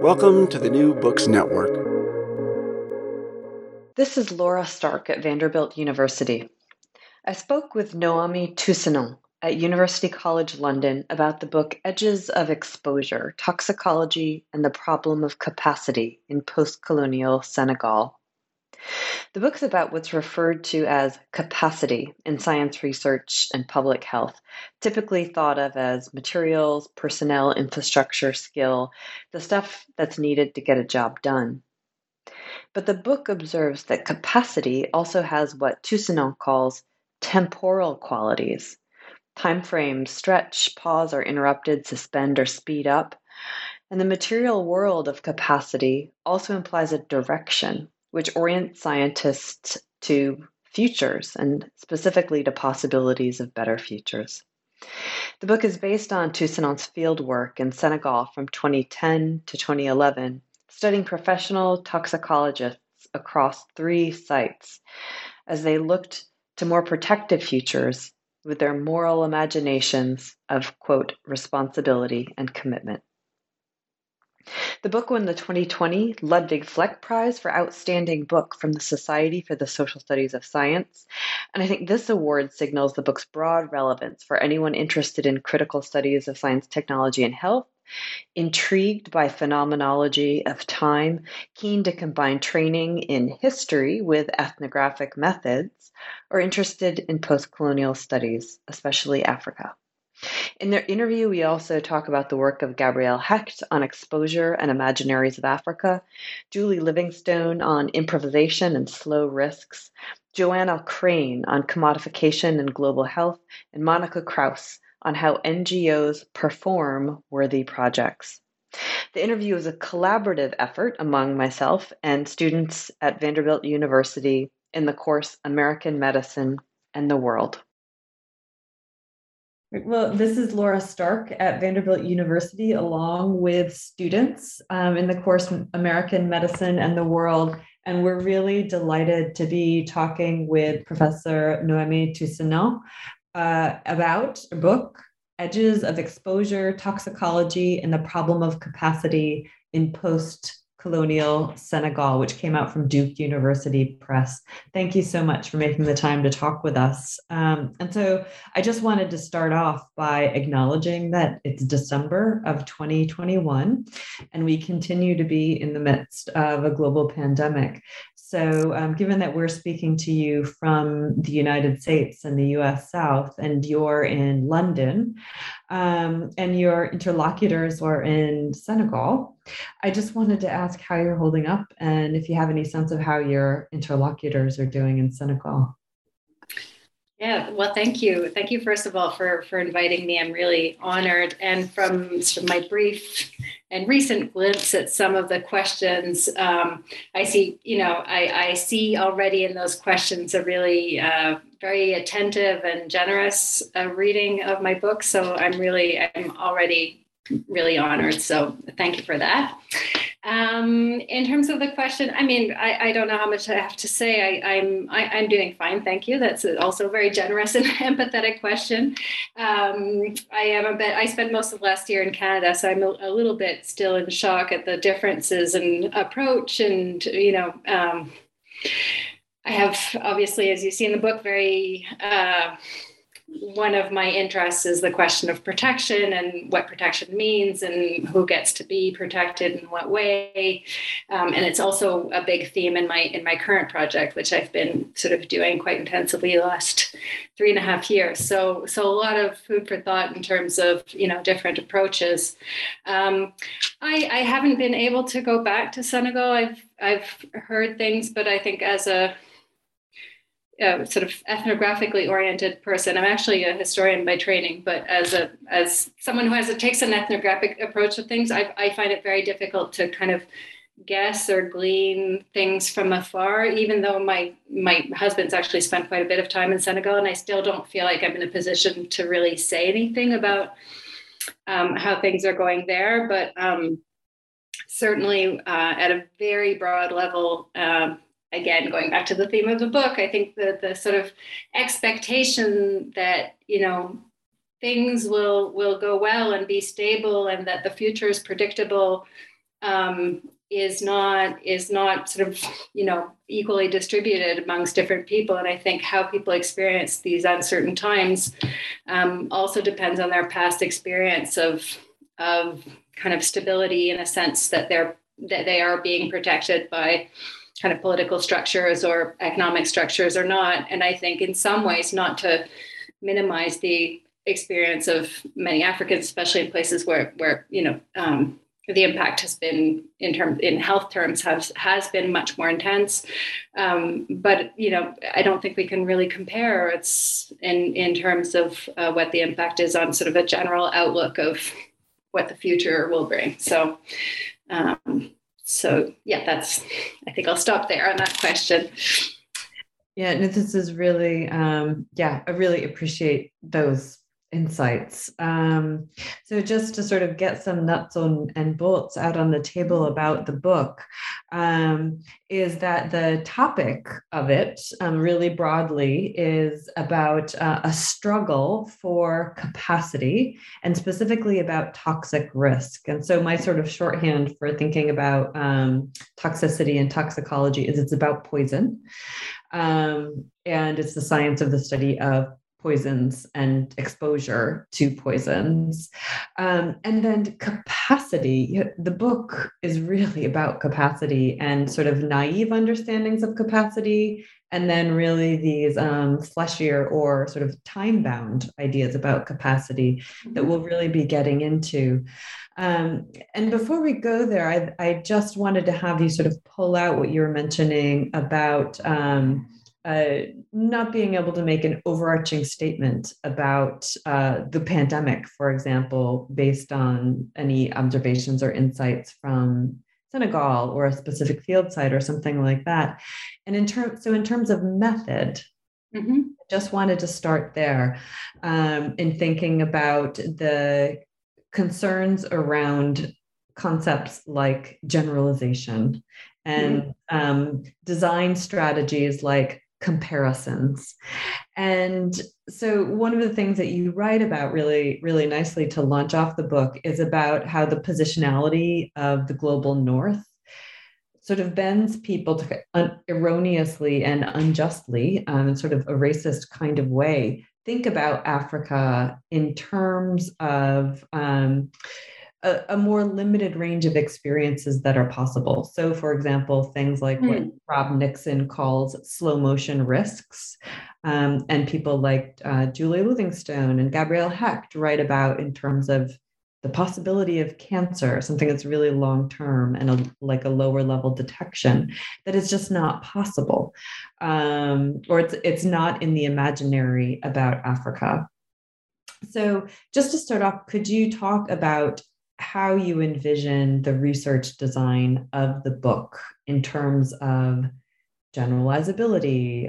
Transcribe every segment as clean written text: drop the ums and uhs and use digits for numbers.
Welcome to the New Books Network. This is Laura Stark at Vanderbilt University. I spoke with Noémi Tousignant at University College London about the book Edges of Exposure, Toxicology and the Problem of Capacity in Post-Colonial Senegal. The book's about what's referred to as capacity in science research and public health, typically thought of as materials, personnel, infrastructure, skill, the stuff that's needed to get a job done. But the book observes that capacity also has what Tousignant calls temporal qualities. Time frames stretch, pause, are interrupted, suspend, or speed up. And the material world of capacity also implies a direction, which orients scientists to futures and specifically to possibilities of better futures. The book is based on Tousignant's field work in Senegal from 2010 to 2011, studying professional toxicologists across three sites as they looked to more protective futures with their moral imaginations of, quote, responsibility and commitment. The book won the 2020 Ludwik Fleck Prize for Outstanding Book from the Society for the Social Studies of Science, and I think this award signals the book's broad relevance for anyone interested in critical studies of science, technology, and health, intrigued by phenomenology of time, keen to combine training in history with ethnographic methods, or interested in post-colonial studies, especially Africa. In their interview, we also talk about the work of Gabrielle Hecht on exposure and imaginaries of Africa, Julie Livingstone on improvisation and slow risks, Joanna Crane on commodification and global health, and Monika Krause on how NGOs perform worthy projects. The interview is a collaborative effort among myself and students at Vanderbilt University in the course American Medicine and the World. Well, this is Laura Stark at Vanderbilt University, along with students in the course American Medicine and the World. And we're really delighted to be talking with Professor Noémi Tousignant about a book, Edges of Exposure, Toxicology, and the Problem of Capacity in Post-Colonial Senegal, which came out from Duke University Press. Thank you so much for making the time to talk with us. And so I just wanted to start off by acknowledging that it's December of 2021, and we continue to be in the midst of a global pandemic. So given that we're speaking to you from the United States and the US South, and you're in London, and your interlocutors are in Senegal, I just wanted to ask how you're holding up and if you have any sense of how your interlocutors are doing in Senegal. Yeah, well, thank you. Thank you, first of all, for inviting me. I'm really honored. And from my brief and recent glimpse at some of the questions, I see, I see already in those questions a really very attentive and generous reading of my book. So I'm already really honored. So thank you for that. In terms of the question, I don't know how much I have to say. I'm doing fine. Thank you. That's also a very generous and empathetic question. I spent most of last year in Canada, so I'm a little bit still in shock at the differences in approach and, I have obviously, as you see in the book, one of my interests is the question of protection and what protection means and who gets to be protected in what way. And it's also a big theme in my current project, which I've been sort of doing quite intensively the last 3.5 years. So a lot of food for thought in terms of, different approaches. I haven't been able to go back to Senegal. I've heard things, but I think as a sort of ethnographically oriented person. I'm actually a historian by training, but as someone who takes an ethnographic approach to things, I find it very difficult to kind of guess or glean things from afar, even though my husband's actually spent quite a bit of time in Senegal, and I still don't feel like I'm in a position to really say anything about how things are going there. But certainly at a very broad level, again, going back to the theme of the book, I think the sort of expectation that, things will go well and be stable, and that the future is predictable, is not sort of, equally distributed amongst different people. And I think how people experience these uncertain times also depends on their past experience of kind of stability, in a sense that they are being protected by kind of political structures or economic structures or not. And I think in some ways, not to minimize the experience of many Africans, especially in places where the impact has been in health terms has been much more intense. But I don't think we can really compare it's in terms of what the impact is on sort of a general outlook of what the future will bring. So yeah, I think I'll stop there on that question. Yeah, no, this is really, I really appreciate those insights. So just to sort of get some nuts and bolts out on the table about the book, is that the topic of it, really broadly, is about a struggle for capacity, and specifically about toxic risk. And so my sort of shorthand for thinking about toxicity and toxicology is it's about poison. And it's the science of the study of poisons and exposure to poisons. And then capacity. The book is really about capacity and sort of naive understandings of capacity, and then really these fleshier or sort of time-bound ideas about capacity that we'll really be getting into. And before we go there, I just wanted to have you sort of pull out what you were mentioning about not being able to make an overarching statement about the pandemic, for example, based on any observations or insights from Senegal or a specific field site or something like that. And in terms of method, mm-hmm. I just wanted to start there in thinking about the concerns around concepts like generalization and mm-hmm. Design strategies like comparisons. And so one of the things that you write about really, really nicely to launch off the book is about how the positionality of the global north sort of bends people to erroneously and unjustly, in sort of a racist kind of way, think about Africa in terms of a more limited range of experiences that are possible. So, for example, things like what Rob Nixon calls slow motion risks, and people like Julie Livingstone and Gabrielle Hecht write about in terms of the possibility of cancer, something that's really long term and like a lower level detection that is just not possible, or it's not in the imaginary about Africa. So, just to start off, could you talk about how you envision the research design of the book in terms of generalizability,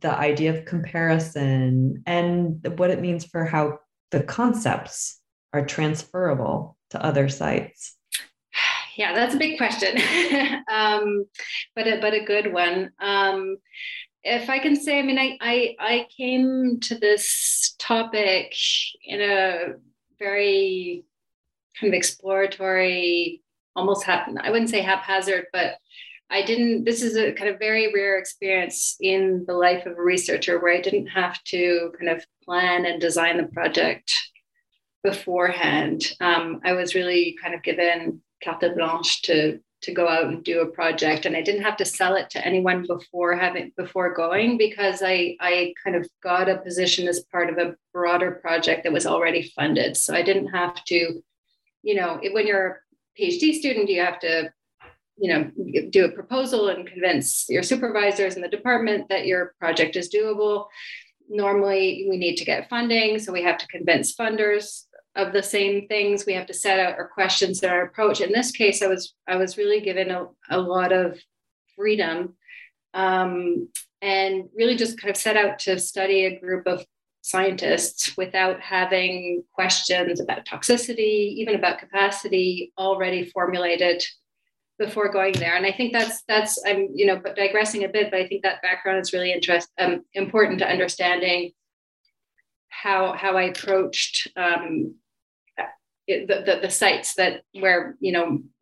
the idea of comparison, and what it means for how the concepts are transferable to other sites? Yeah, that's a big question, but a good one. If I can say, I came to this topic in a very kind of exploratory, almost I wouldn't say haphazard, but this is a kind of very rare experience in the life of a researcher where I didn't have to kind of plan and design the project beforehand. I was really kind of given carte blanche to go out and do a project, and I didn't have to sell it to anyone before going, because I kind of got a position as part of a broader project that was already funded. So I didn't have to, when you're a PhD student, you have to, do a proposal and convince your supervisors in the department that your project is doable. Normally we need to get funding, so we have to convince funders of the same things. We have to set out our questions and our approach. In this case, I was really given a lot of freedom, and really just kind of set out to study a group of scientists without having questions about toxicity, even about capacity, already formulated before going there. And I think but digressing a bit, but I think that background is really important to understanding how I approached the sites that where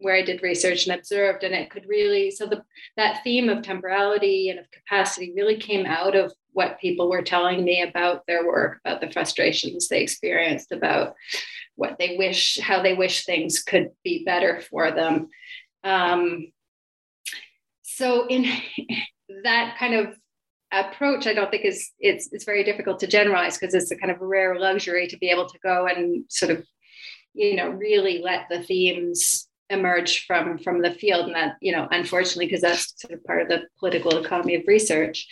I did research and observed, and it could really, so that theme of temporality and of capacity really came out of what people were telling me about their work, about the frustrations they experienced, about what they wish, how they wish things could be better for them. So in that kind of approach, I don't think it's very difficult to generalize, because it's a kind of rare luxury to be able to go and sort of really let the themes emerge from the field. And that, unfortunately, because that's sort of part of the political economy of research.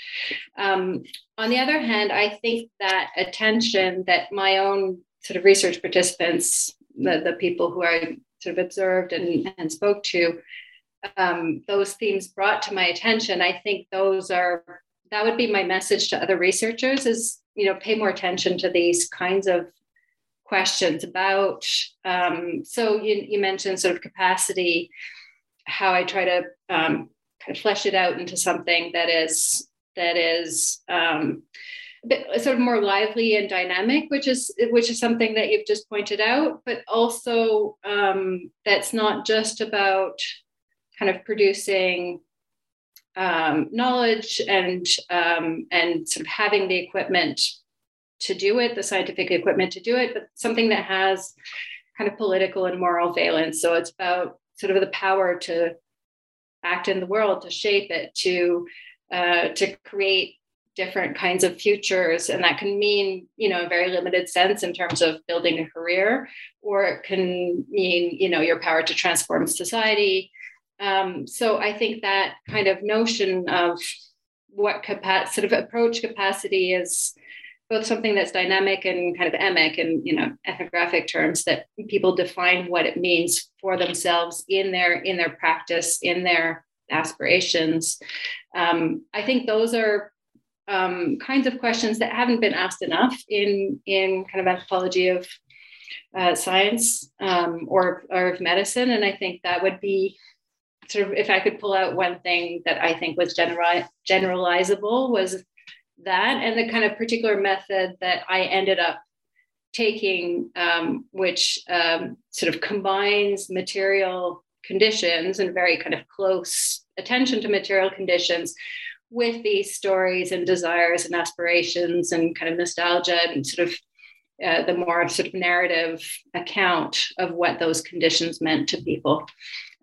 On the other hand, I think that attention that my own sort of research participants, the people who I sort of observed and spoke to, those themes brought to my attention, I think that would be my message to other researchers is, pay more attention to these kinds of questions about, so you mentioned sort of capacity, how I try to kind of flesh it out into something that is a bit sort of more lively and dynamic, which is something that you've just pointed out, but also that's not just about kind of producing knowledge and sort of having the equipment to do it, the scientific equipment to do it, but something that has kind of political and moral valence. So it's about sort of the power to act in the world, to shape it, to create different kinds of futures. And that can mean, a very limited sense in terms of building a career, or it can mean, your power to transform society. So I think that kind of notion of what sort of approach capacity is, both something that's dynamic and kind of emic and, ethnographic terms that people define what it means for themselves in their practice, in their aspirations. I think those are kinds of questions that haven't been asked enough in kind of anthropology of science or of medicine. And I think that would be sort of, if I could pull out one thing that I think was generalizable was that, and the kind of particular method that I ended up taking, which sort of combines material conditions and very kind of close attention to material conditions with these stories and desires and aspirations and kind of nostalgia and sort of the more sort of narrative account of what those conditions meant to people.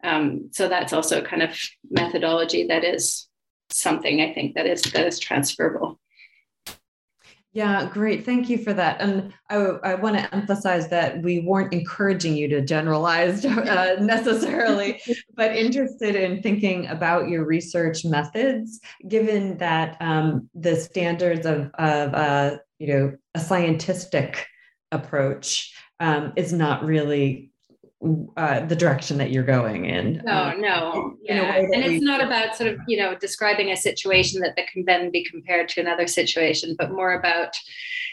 So that's also kind of methodology that is something I think that is transferable. Yeah, great. Thank you for that. And I want to emphasize that we weren't encouraging you to generalize necessarily, but interested in thinking about your research methods, given that the standards of a scientistic approach is not really the direction that you're going in. And it's not about sort of, describing a situation that can then be compared to another situation, but more about,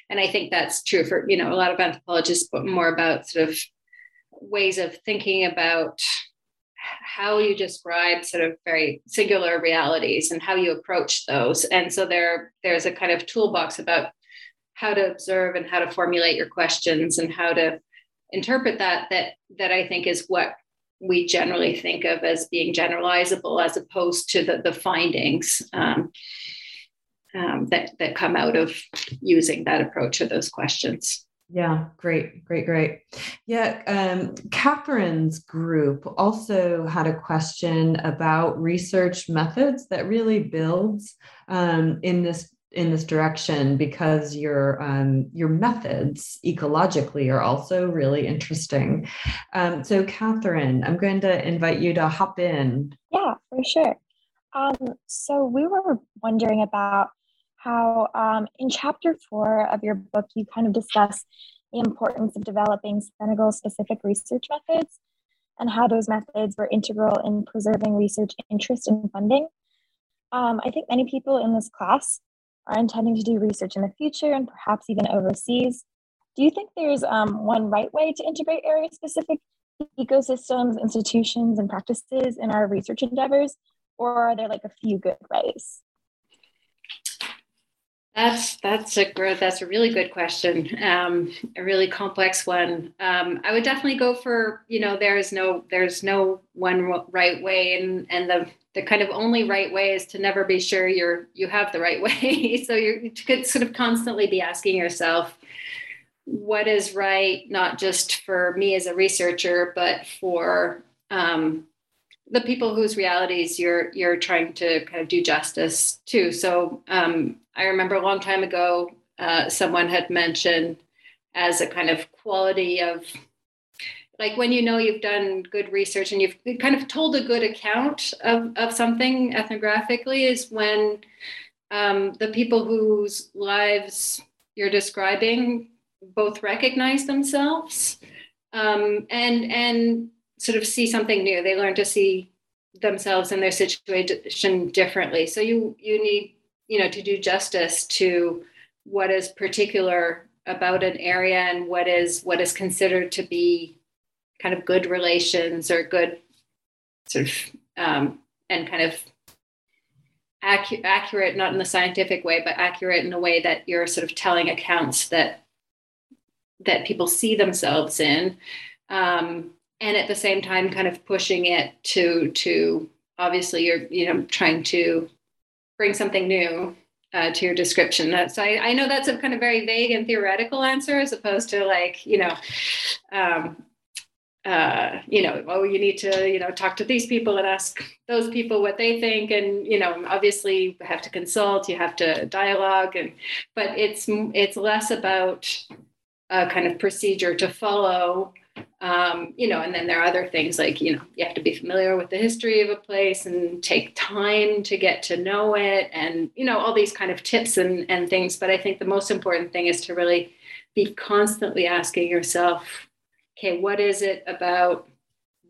and I think that's true for, a lot of anthropologists, but more about sort of ways of thinking about how you describe sort of very singular realities and how you approach those. And so there's a kind of toolbox about how to observe and how to formulate your questions and how to interpret that I think is what we generally think of as being generalizable, as opposed to the findings that come out of using that approach or those questions. Yeah, great. Yeah, Catherine's group also had a question about research methods that really builds in this direction, because your methods ecologically are also really interesting. So Catherine, I'm going to invite you to hop in. Yeah, for sure. So we were wondering about how in chapter 4 of your book, you kind of discuss the importance of developing Senegal specific research methods and how those methods were integral in preserving research interest and funding. I think many people in this class are intending to do research in the future and perhaps even overseas. Do you think there's one right way to integrate area-specific ecosystems, institutions, and practices in our research endeavors, or are there a few good ways? That's a really good question. A really complex one. I would definitely go for, there's no one right way, and the kind of only right way is to never be sure you have the right way. So you could sort of constantly be asking yourself, what is right, not just for me as a researcher, but for the people whose realities you're trying to kind of do justice to. So I remember a long time ago, someone had mentioned as a kind of quality of, like, when you've done good research and you've kind of told a good account of something ethnographically, is when the people whose lives you're describing both recognize themselves and sort of see something new. They learn to see themselves and their situation differently. So you need, to do justice to what is particular about an area and what is considered to be kind of good relations or good sort of and kind of accurate, not in the scientific way, but accurate in a way that you're sort of telling accounts that people see themselves in, and at the same time kind of pushing it to obviously you're trying to bring something new to your description. So I know that's a kind of very vague and theoretical answer, as opposed to like you need to, talk to these people and ask those people what they think. And, obviously have to consult, you have to dialogue, but it's less about a kind of procedure to follow, and then there are other things like, you have to be familiar with the history of a place and take time to get to know it, and, all these kind of tips and things. But I think the most important thing is to really be constantly asking yourself, okay, what is it about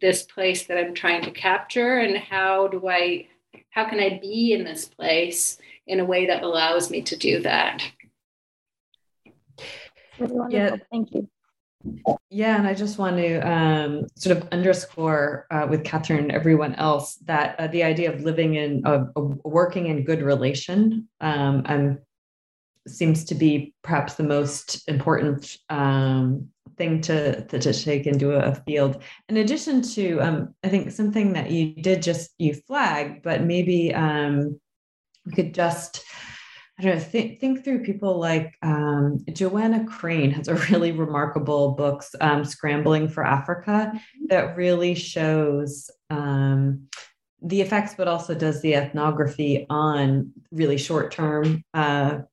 this place that I'm trying to capture, and how can I be in this place in a way that allows me to do that? Yeah, thank you. Yeah, and I just want to sort of underscore with Catherine and everyone else that the idea of living in a working in good relation seems to be perhaps the most important thing to take into a field. In addition to, I think something that you flagged, but maybe we could just, think through people like Joanna Crane has a really remarkable book, Scrambling for Africa, that really shows the effects, but also does the ethnography on really short-term sort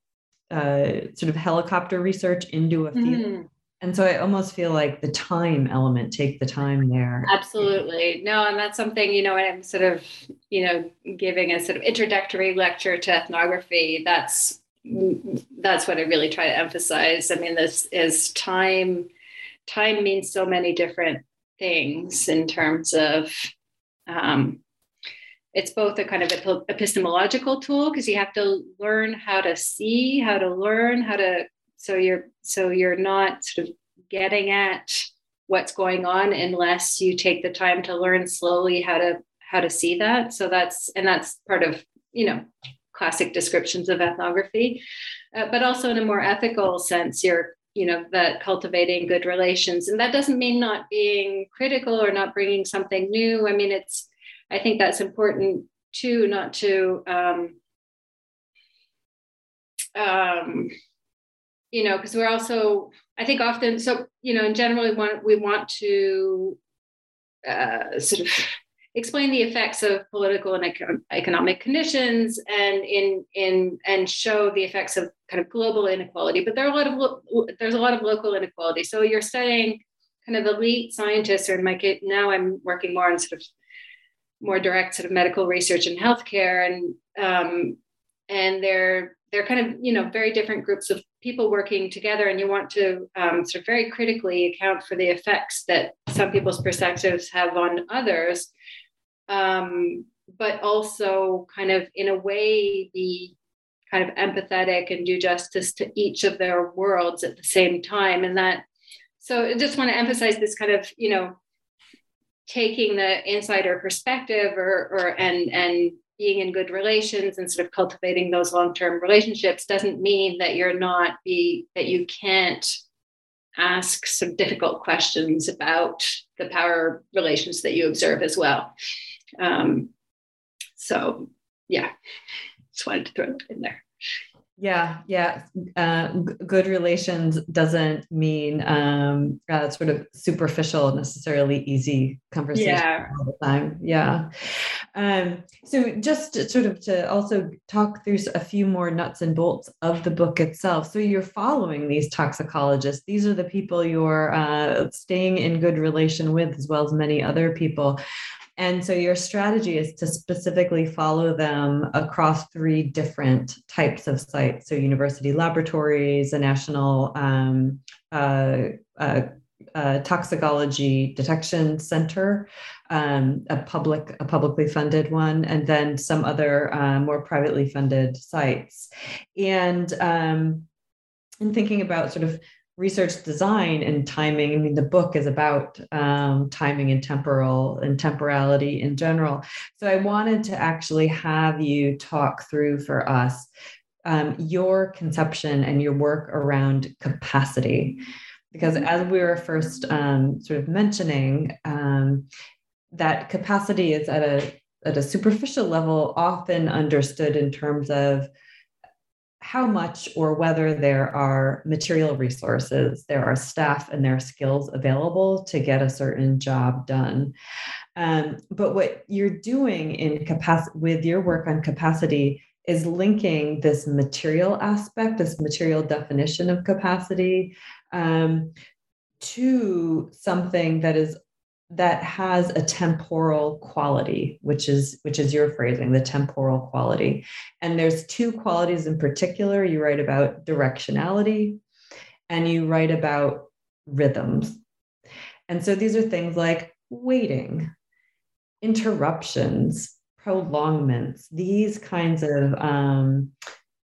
of helicopter research into a field. Mm. And so I almost feel like the time element, take the time there. Absolutely. No, and that's something, I'm sort of, giving a sort of introductory lecture to ethnography. That's what I really try to emphasize. I mean, this is time. Time means so many different things in terms of, it's both a kind of epistemological tool, because you have to learn how to see, how to learn, how to, So you're not sort of getting at what's going on unless you take the time to learn slowly how to see that. So that's part of, classic descriptions of ethnography, but also in a more ethical sense, you're, that cultivating good relations. And that doesn't mean not being critical or not bringing something new. I mean, I think that's important too, not to, because we're also, I think often, so, in general, we want to sort of explain the effects of political and economic conditions and and show the effects of kind of global inequality, but there's a lot of local inequality. So you're studying kind of elite scientists, or in my case, now I'm working more on sort of more direct sort of medical research and healthcare, and they're kind of, very different groups of people working together, and you want to sort of very critically account for the effects that some people's perspectives have on others, but also kind of in a way be kind of empathetic and do justice to each of their worlds at the same time. And that, so I just want to emphasize this kind of, taking the insider perspective or, and being in good relations and sort of cultivating those long-term relationships doesn't mean that you're not that you can't ask some difficult questions about the power relations that you observe as well. So yeah, just wanted to throw that in there. Yeah. Good relations doesn't mean sort of superficial, necessarily easy conversation all the time. Yeah. So just sort of to also talk through a few more nuts and bolts of the book itself. So you're following these toxicologists. These are the people you're staying in good relation with, as well as many other people. And so your strategy is to specifically follow them across three different types of sites. So university laboratories, a national toxicology detection center, a publicly funded one, and then some other more privately funded sites. And in thinking about sort of research design and timing. I mean, the book is about timing and temporality in general. So I wanted to actually have you talk through for us your conception and your work around capacity, because as we were first sort of mentioning, that capacity is at a superficial level often understood in terms of how much or whether there are material resources, there are staff and there are skills available to get a certain job done. But what you're doing in with your work on capacity is linking this material aspect, this material definition of capacity, to something that has a temporal quality, which is your phrasing, the temporal quality. And there's two qualities in particular. You write about directionality and you write about rhythms. And so these are things like waiting, interruptions, prolongments, these kinds of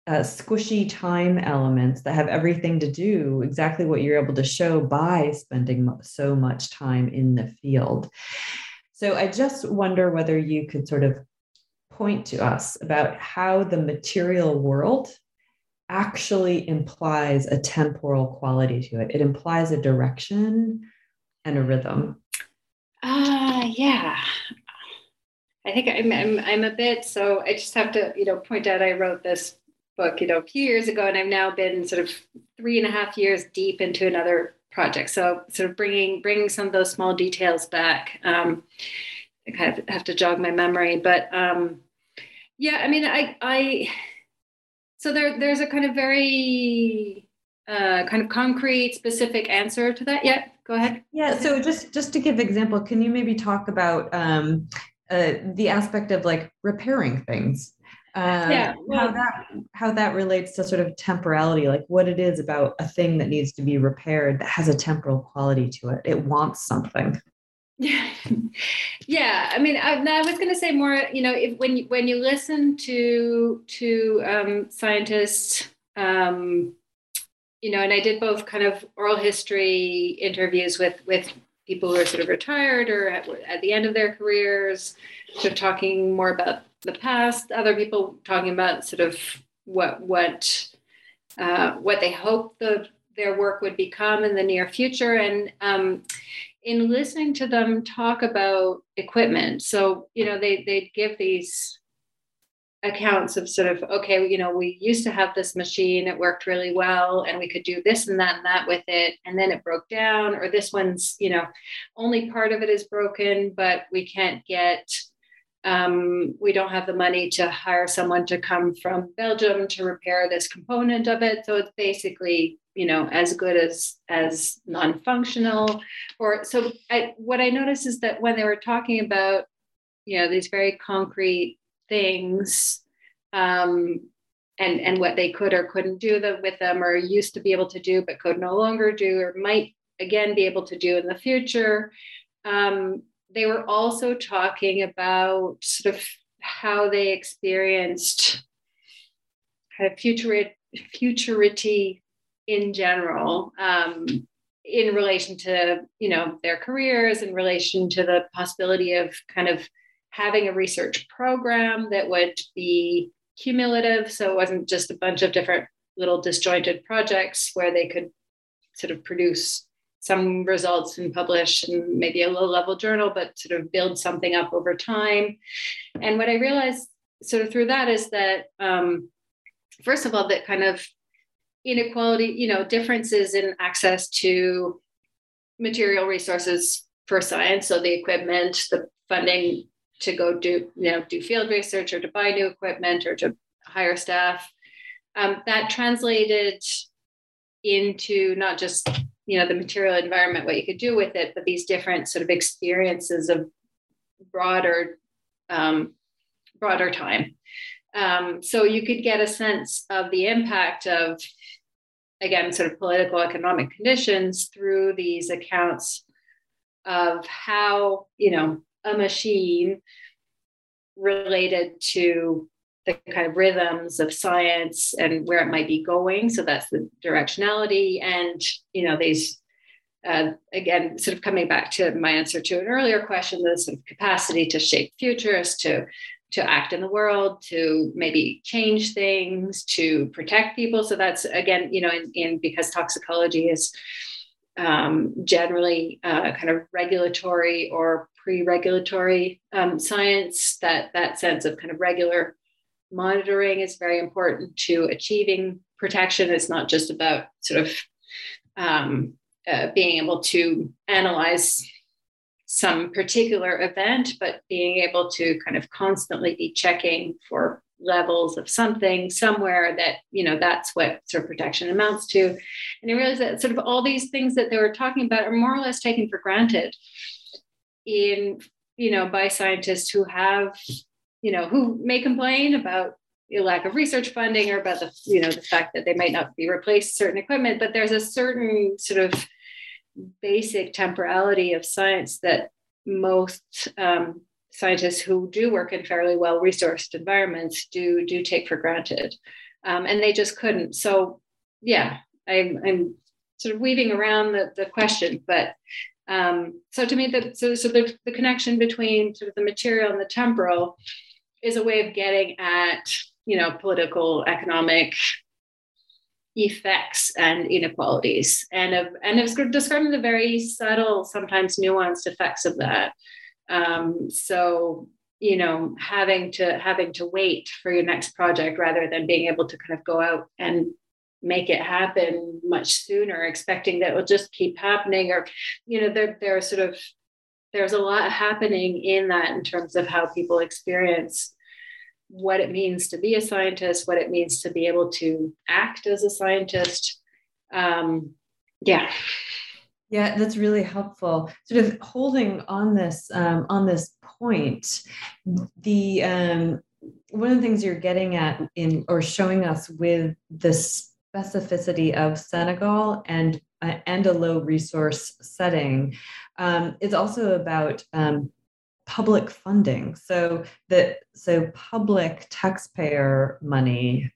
squishy time elements that have everything to do exactly what you're able to show by spending so much time in the field. So I just wonder whether you could sort of point to us about how the material world actually implies a temporal quality to it. It implies a direction and a rhythm. Yeah. I think I'm a bit, so I just have to, point out I wrote this book, a few years ago, and I've now been sort of 3.5 years deep into another project. So sort of bringing some of those small details back. I kind of have to jog my memory, but so there's a kind of very kind of concrete, specific answer to that. Yeah, go ahead. Yeah. So just to give example, can you maybe talk about the aspect of like repairing things? How that relates to sort of temporality, like what it is about a thing that needs to be repaired that has a temporal quality to it. It wants something. Yeah. I mean, I was going to say more, if, when you listen to scientists, and I did both kind of oral history interviews with people who are sort of retired or at the end of their careers, sort of talking more about the past, other people talking about sort of what they hope their work would become in the near future. And in listening to them talk about equipment, so they'd give these accounts of sort of, okay, we used to have this machine, it worked really well, and we could do this and that with it, and then it broke down, or this one's, only part of it is broken, but we can't get we don't have the money to hire someone to come from Belgium to repair this component of it. So it's basically, as good as non-functional. What I noticed is that when they were talking about, these very concrete things, and what they could or couldn't do with them, or used to be able to do, but could no longer do, or might again be able to do in the future, they were also talking about sort of how they experienced kind of futurity in general, in relation to, their careers, in relation to the possibility of kind of having a research program that would be cumulative. So it wasn't just a bunch of different little disjointed projects where they could sort of produce some results and publish and maybe a low level journal, but sort of build something up over time. And what I realized sort of through that is that, first of all, that kind of inequality, you know, differences in access to material resources for science. So the equipment, the funding to go do, you know, do field research or to buy new equipment or to hire staff, that translated into not just, you know, the material environment, what you could do with it, but these different sort of experiences of broader, broader time. So you could get a sense of the impact of, again, sort of political economic conditions through these accounts of how, you know, a machine related to the kind of rhythms of science and where it might be going. So that's the directionality and, you know, these, again, sort of coming back to my answer to an earlier question, the sort of capacity to shape futures, to act in the world, to maybe change things, to protect people. So that's, again, you know, in because toxicology is generally kind of regulatory or pre-regulatory science, that sense of kind of regular monitoring is very important to achieving protection. It's not just about sort of being able to analyze some particular event, but being able to kind of constantly be checking for levels of something somewhere that, you know, that's what sort of protection amounts to. And I realized that sort of all these things that they were talking about are more or less taken for granted in, you know, by scientists who have, you know, who may complain about the lack of research funding or about the, you know, the fact that they might not be replaced certain equipment, but there's a certain sort of basic temporality of science that most scientists who do work in fairly well-resourced environments do take for granted, and they just couldn't. So yeah, I'm sort of weaving around the question, but so to me, the connection between sort of the material and the temporal is a way of getting at, you know, political, economic effects and inequalities, and of describing the very subtle, sometimes nuanced effects of that. So, you know, having to wait for your next project rather than being able to kind of go out and make it happen much sooner, expecting that it will just keep happening, or, you know, there's a lot happening in that in terms of how people experience what it means to be a scientist, what it means to be able to act as a scientist. Yeah, that's really helpful. Sort of holding on this point, the one of the things you're getting at in or showing us with the specificity of Senegal and a low resource setting is also about public funding. So public taxpayer money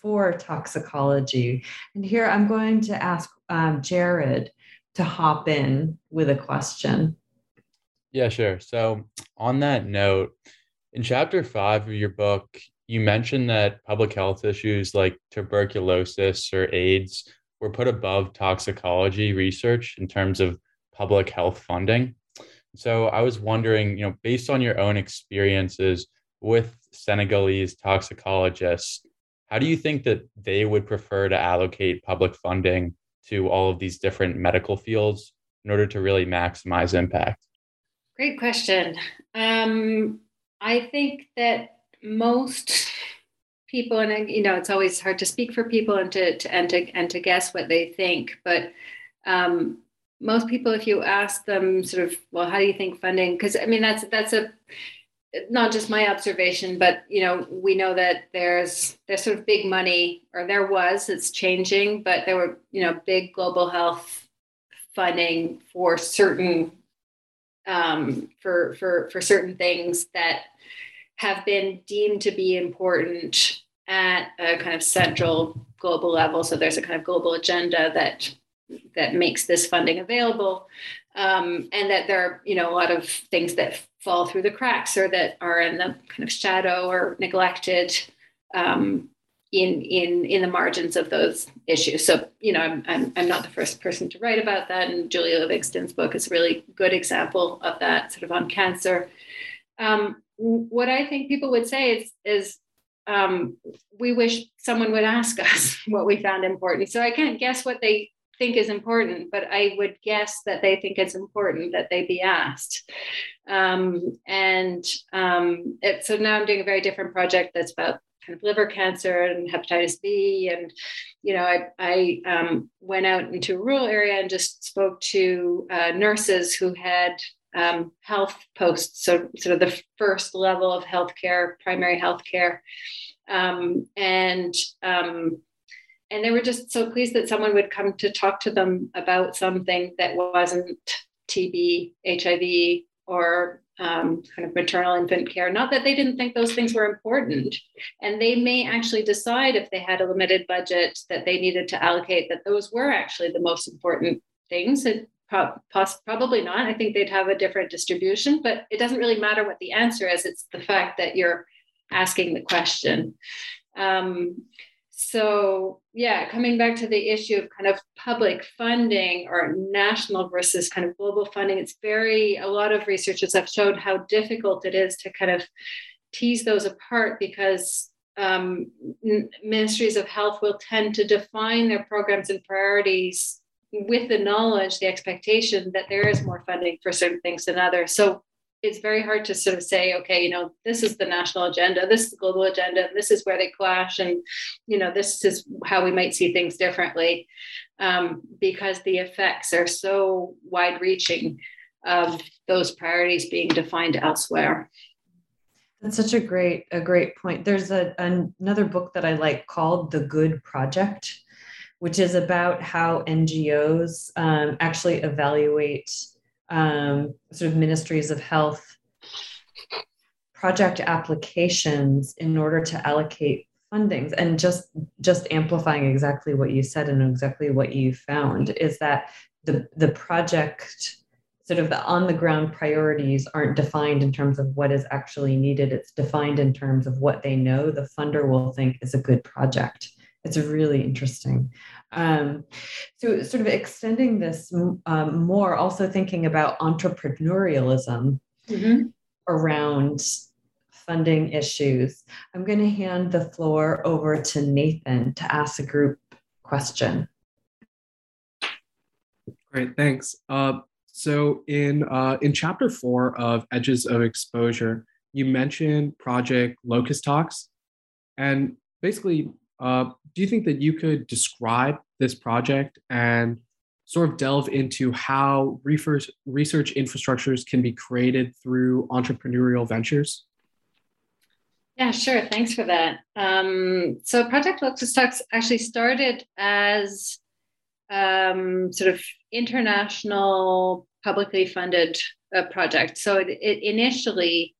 for toxicology. And here I'm going to ask Jared to hop in with a question. Yeah, sure. So on that note, in chapter 5 of your book, you mentioned that public health issues like tuberculosis or AIDS were put above toxicology research in terms of public health funding. So I was wondering, you know, based on your own experiences with Senegalese toxicologists, how do you think that they would prefer to allocate public funding to all of these different medical fields in order to really maximize impact? Great question. I think that most people, and, you know, it's always hard to speak for people and to guess what they think, but most people, if you ask them sort of, well, how do you think funding? Because I mean, that's not just my observation, but, you know, we know that there's sort of big money, or there was, it's changing, but there were, you know, big global health funding for certain for certain things that have been deemed to be important at a kind of central global level. So there's a kind of global agenda that makes this funding available, and that there are, you know, a lot of things that fall through the cracks or that are in the kind of shadow or neglected in the margins of those issues. So, you know, I'm not the first person to write about that, and Julie Livingstone's book is a really good example of that, sort of on cancer. What I think people would say is we wish someone would ask us what we found important. So I can't guess what they think is important, but I would guess that they think it's important that they be asked. So now I'm doing a very different project that's about kind of liver cancer and hepatitis B. And, you know, I went out into a rural area and just spoke to nurses who had health posts, so sort of the first level of healthcare, primary healthcare. And they were just so pleased that someone would come to talk to them about something that wasn't TB, HIV, or kind of maternal infant care. Not that they didn't think those things were important. And they may actually decide, if they had a limited budget that they needed to allocate, that those were actually the most important things. Probably not. I think they'd have a different distribution, but it doesn't really matter what the answer is. It's the fact that you're asking the question. So yeah, coming back to the issue of kind of public funding or national versus kind of global funding, a lot of researchers have showed how difficult it is to kind of tease those apart, because ministries of health will tend to define their programs and priorities with the knowledge, the expectation that there is more funding for certain things than others. So it's very hard to sort of say, okay, you know, this is the national agenda, this is the global agenda, and this is where they clash, and, you know, this is how we might see things differently, because the effects are so wide-reaching of those priorities being defined elsewhere. That's such a great point. There's another book that I like called The Good Project, which is about how NGOs actually evaluate sort of ministries of health project applications in order to allocate fundings, and just amplifying exactly what you said and exactly what you found is that the project, sort of the on the ground priorities, aren't defined in terms of what is actually needed. It's defined in terms of what they know the funder will think is a good project. It's really interesting. So sort of extending this more, also thinking about entrepreneurialism around funding issues, I'm going to hand the floor over to Nathan to ask a group question. Great, thanks. So in chapter 4 of Edges of Exposure, you mentioned Project Locust Talks, and basically, do you think that you could describe this project and sort of delve into how research infrastructures can be created through entrepreneurial ventures? Yeah, sure. Thanks for that. So Project Locust Talks actually started as sort of international publicly funded project. So it initially,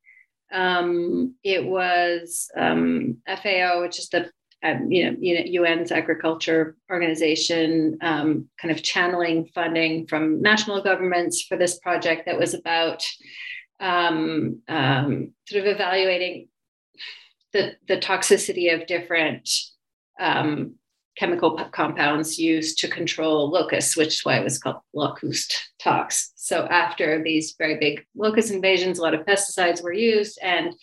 it was FAO, which is the UN's agriculture organization, kind of channeling funding from national governments for this project that was about sort of evaluating the toxicity of different chemical compounds used to control locusts, which is why it was called Locust Talks. So after these very big locust invasions, a lot of pesticides were used, and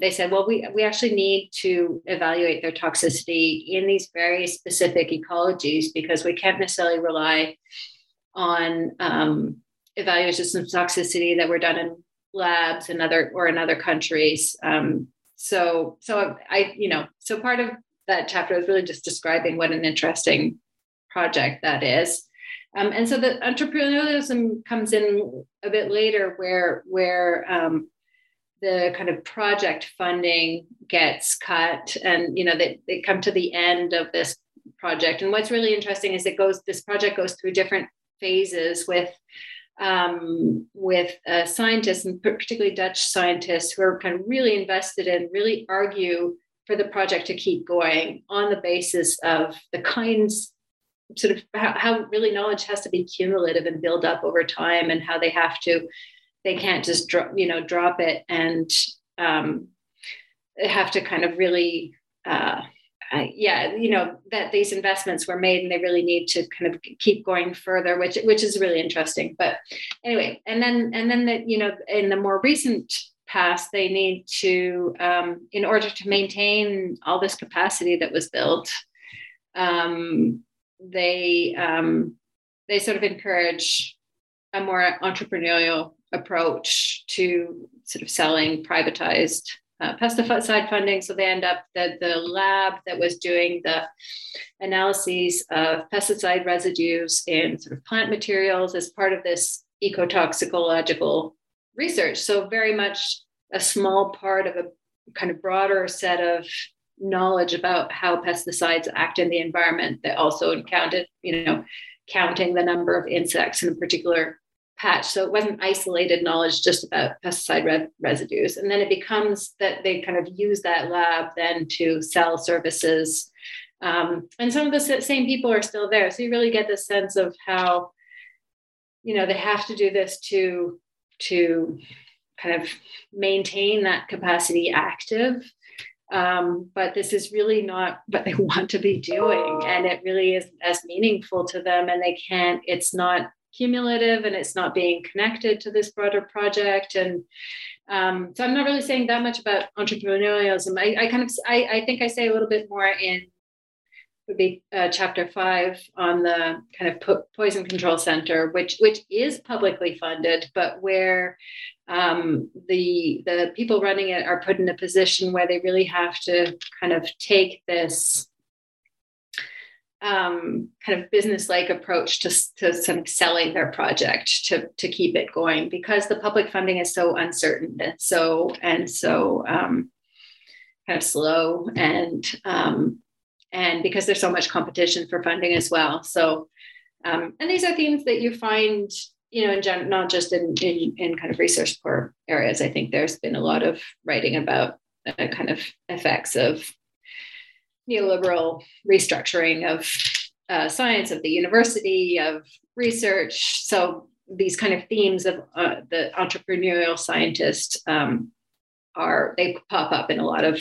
they said, well, we actually need to evaluate their toxicity in these very specific ecologies, because we can't necessarily rely on evaluations of toxicity that were done in labs in other countries. So part of that chapter is really just describing what an interesting project that is. And so the entrepreneurialism comes in a bit later, where the kind of project funding gets cut, and, you know, they come to the end of this project. And what's really interesting is this project goes through different phases with scientists, and particularly Dutch scientists, who are kind of really invested in, really argue for the project to keep going on the basis of the kinds, sort of how really knowledge has to be cumulative and build up over time, and how they have to they can't just drop it and have to kind of really, that these investments were made and they really need to kind of keep going further, which is really interesting. But anyway, and then that, in the more recent past, they need to, in order to maintain all this capacity that was built, they sort of encourage a more entrepreneurial approach to sort of selling privatized pesticide funding. So they end up that the lab that was doing the analyses of pesticide residues in sort of plant materials as part of this ecotoxicological research. So very much a small part of a kind of broader set of knowledge about how pesticides act in the environment that also encountered, counting the number of insects in a particular patch. So it wasn't isolated knowledge just about pesticide residues. And then it becomes that they kind of use that lab then to sell services. And some of the same people are still there. So you really get this sense of how, they have to do this to kind of maintain that capacity active. But this is really not what they want to be doing. And it really isn't as meaningful to them, and it's not cumulative, and it's not being connected to this broader project. And so I'm not really saying that much about entrepreneurialism. I think I say a little bit more in chapter 5 on the kind of poison control center, which is publicly funded, but where the people running it are put in a position where they really have to kind of take this kind of business-like approach to some selling their project to keep it going, because the public funding is so uncertain and so kind of slow, and because there's so much competition for funding as well. So, and these are themes that you find, in general, not just in kind of research poor areas. I think there's been a lot of writing about kind of effects of neoliberal restructuring of science, of the university, of research. So these kind of themes of the entrepreneurial scientist they pop up in a lot of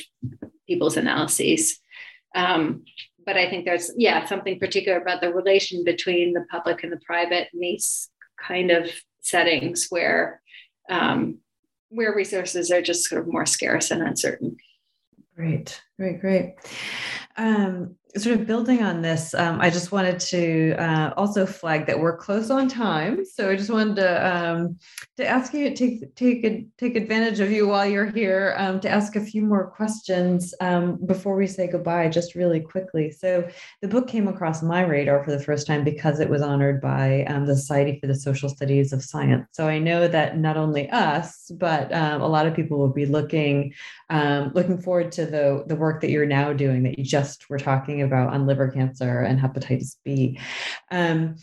people's analyses. But I think there's, something particular about the relation between the public and the private in these kind of settings where resources are just sort of more scarce and uncertain. Great. Sort of building on this, I just wanted to also flag that we're close on time. So I just wanted to ask you to take advantage of you while you're here to ask a few more questions before we say goodbye, just really quickly. So the book came across my radar for the first time because it was honored by the Society for the Social Studies of Science. So I know that not only us, but a lot of people will be looking forward to the work that you're now doing, that you just were talking about on liver cancer and hepatitis B. And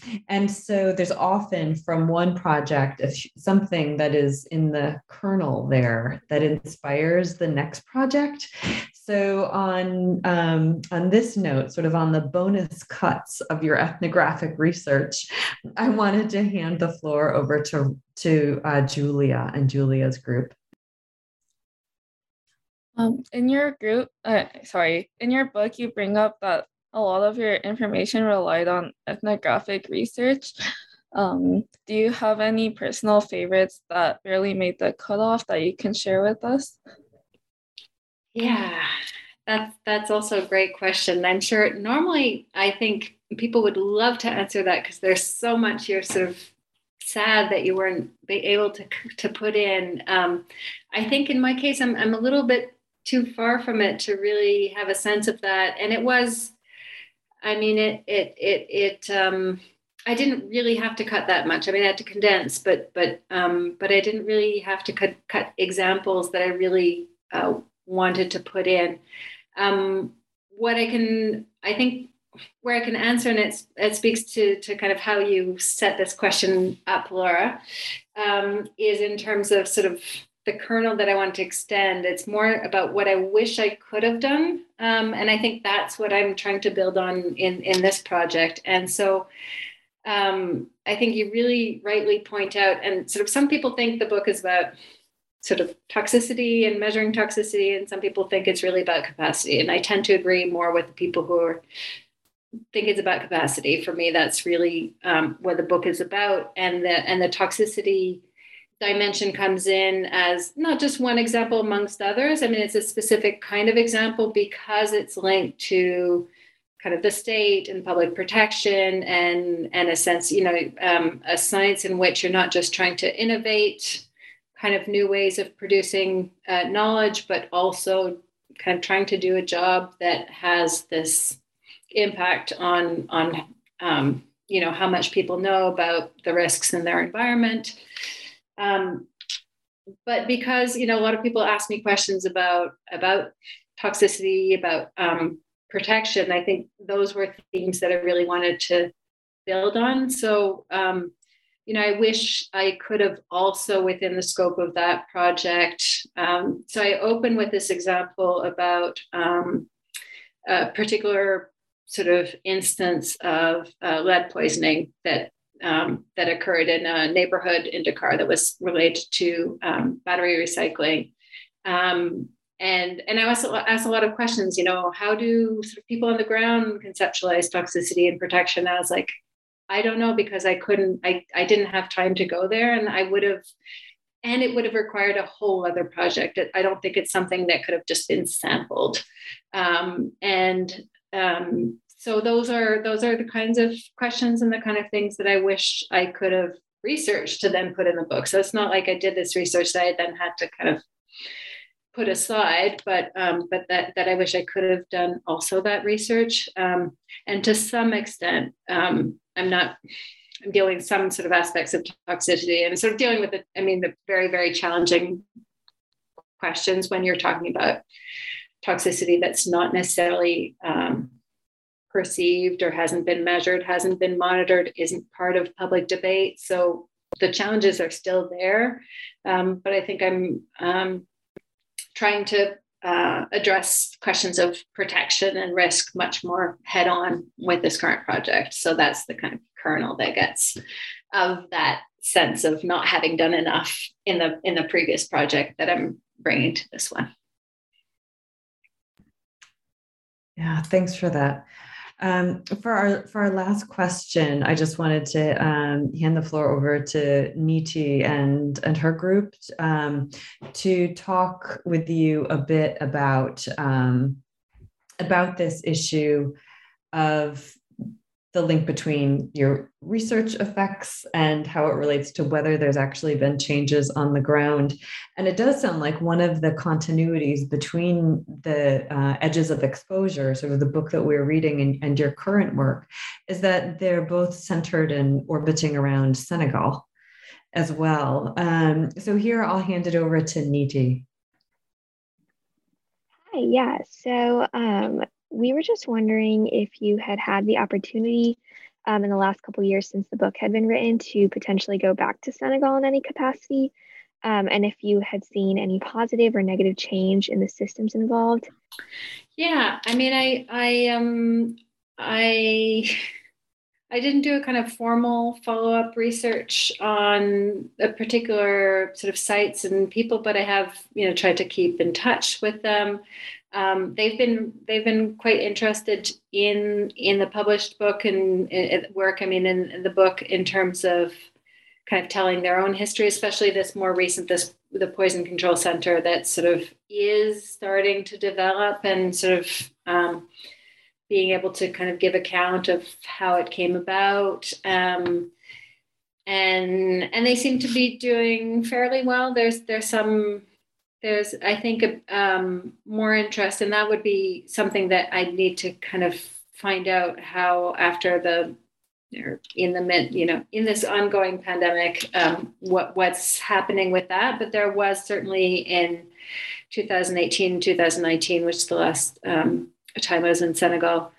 so there's often from one project something that is in the kernel there that inspires the next project. So on this note, sort of on the bonus cuts of your ethnographic research, I wanted to hand the floor over to Julia and Julia's group. In your book, you bring up that a lot of your information relied on ethnographic research. Do you have any personal favorites that barely made the cutoff that you can share with us? Yeah, that's also a great question. I'm sure normally I think people would love to answer that, because there's so much you're sort of sad that you weren't able to put in. I think in my case, I'm a little bit too far from it to really have a sense of that. And it was, I didn't really have to cut that much. I mean, I had to condense, but I didn't really have to cut examples that I really wanted to put in. Where I can answer, and it speaks to kind of how you set this question up, Laura, is in terms of sort of the kernel that I want to extend. It's more about what I wish I could have done. And I think that's what I'm trying to build on in this project. And so I think you really rightly point out, and sort of some people think the book is about sort of toxicity and measuring toxicity, and some people think it's really about capacity. And I tend to agree more with the people who are, think it's about capacity. For me, that's really what the book is about. And the toxicity dimension comes in as not just one example amongst others. I mean, it's a specific kind of example because it's linked to kind of the state and public protection and a sense, you know, a science in which you're not just trying to innovate kind of new ways of producing knowledge, but also kind of trying to do a job that has this impact on you know, how much people know about the risks in their environment. But because, you know, a lot of people ask me questions about toxicity, about protection, I think those were themes that I really wanted to build on. So, you know, I wish I could have also within the scope of that project. So I open with this example about a particular sort of instance of lead poisoning that that occurred in a neighborhood in Dakar that was related to battery recycling. And I also asked a lot of questions, you know, how do sort of people on the ground conceptualize toxicity and protection? I was like, I don't know, because I didn't have time to go there, and it would have required a whole other project. I don't think it's something that could have just been sampled. So those are the kinds of questions and the kind of things that I wish I could have researched to then put in the book. So it's not like I did this research that I then had to kind of put aside, but that I wish I could have done also that research. And to some extent, I'm dealing with some sort of aspects of toxicity and sort of dealing with the very, very challenging questions when you're talking about toxicity that's not necessarily perceived or hasn't been measured, hasn't been monitored, isn't part of public debate. So the challenges are still there. But I think I'm trying to address questions of protection and risk much more head on with this current project. So that's the kind of kernel that gets of that sense of not having done enough in the previous project that I'm bringing to this one. Yeah, thanks for that. For our last question, I just wanted to hand the floor over to Niti and her group to talk with you a bit about this issue of the link between your research effects and how it relates to whether there's actually been changes on the ground. And it does sound like one of the continuities between the edges of exposure, sort of the book that we're reading and your current work, is that they're both centered and orbiting around Senegal as well. So here I'll hand it over to Niti. Hi, yeah, so we were just wondering if you had the opportunity in the last couple of years since the book had been written to potentially go back to Senegal in any capacity, and if you had seen any positive or negative change in the systems involved. Yeah, I mean, I didn't do a kind of formal follow-up research on a particular sort of sites and people, but I have, you know, tried to keep in touch with them. They've been quite interested in the published book and work. I mean, in the book, in terms of kind of telling their own history, especially this more recent, the Poison Control Center that sort of is starting to develop and sort of being able to kind of give account of how it came about. And they seem to be doing fairly well. There's, I think, more interest, and that would be something that I need to kind of find out how after in this ongoing pandemic, what's happening with that. But there was certainly in 2018, 2019, which the last time I was in Senegal,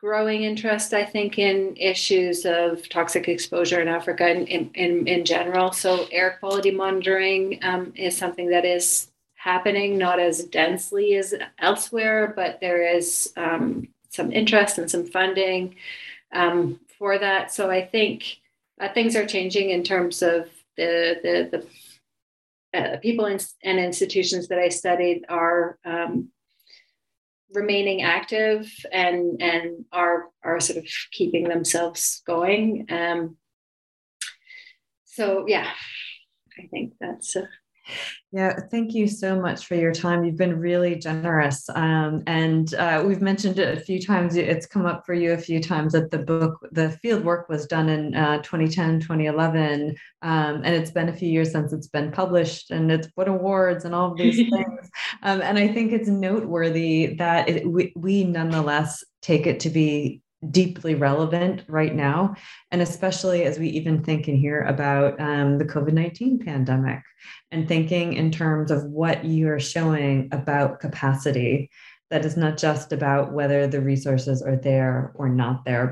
growing interest, I think, in issues of toxic exposure in Africa in general. So air quality monitoring is something that is happening, not as densely as elsewhere, but there is some interest and some funding. for that. So I think things are changing in terms of the people and institutions that I studied are remaining active and are sort of keeping themselves going. So yeah, I think that's yeah, thank you so much for your time. You've been really generous. And we've mentioned it a few times. It's come up for you a few times that the book, the field work was done in 2010, 2011. And it's been a few years since it's been published, and it's what awards and all of these things. And I think it's noteworthy that we nonetheless take it to be deeply relevant right now, and especially as we even think and hear about the COVID-19 pandemic, and thinking in terms of what you are showing about capacity, that is not just about whether the resources are there or not there,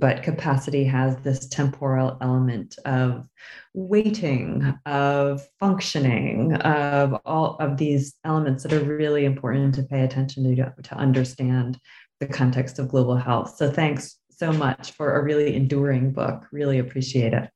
but capacity has this temporal element of waiting, of functioning, of all of these elements that are really important to pay attention to understand the context of global health. So thanks so much for a really enduring book. Really appreciate it.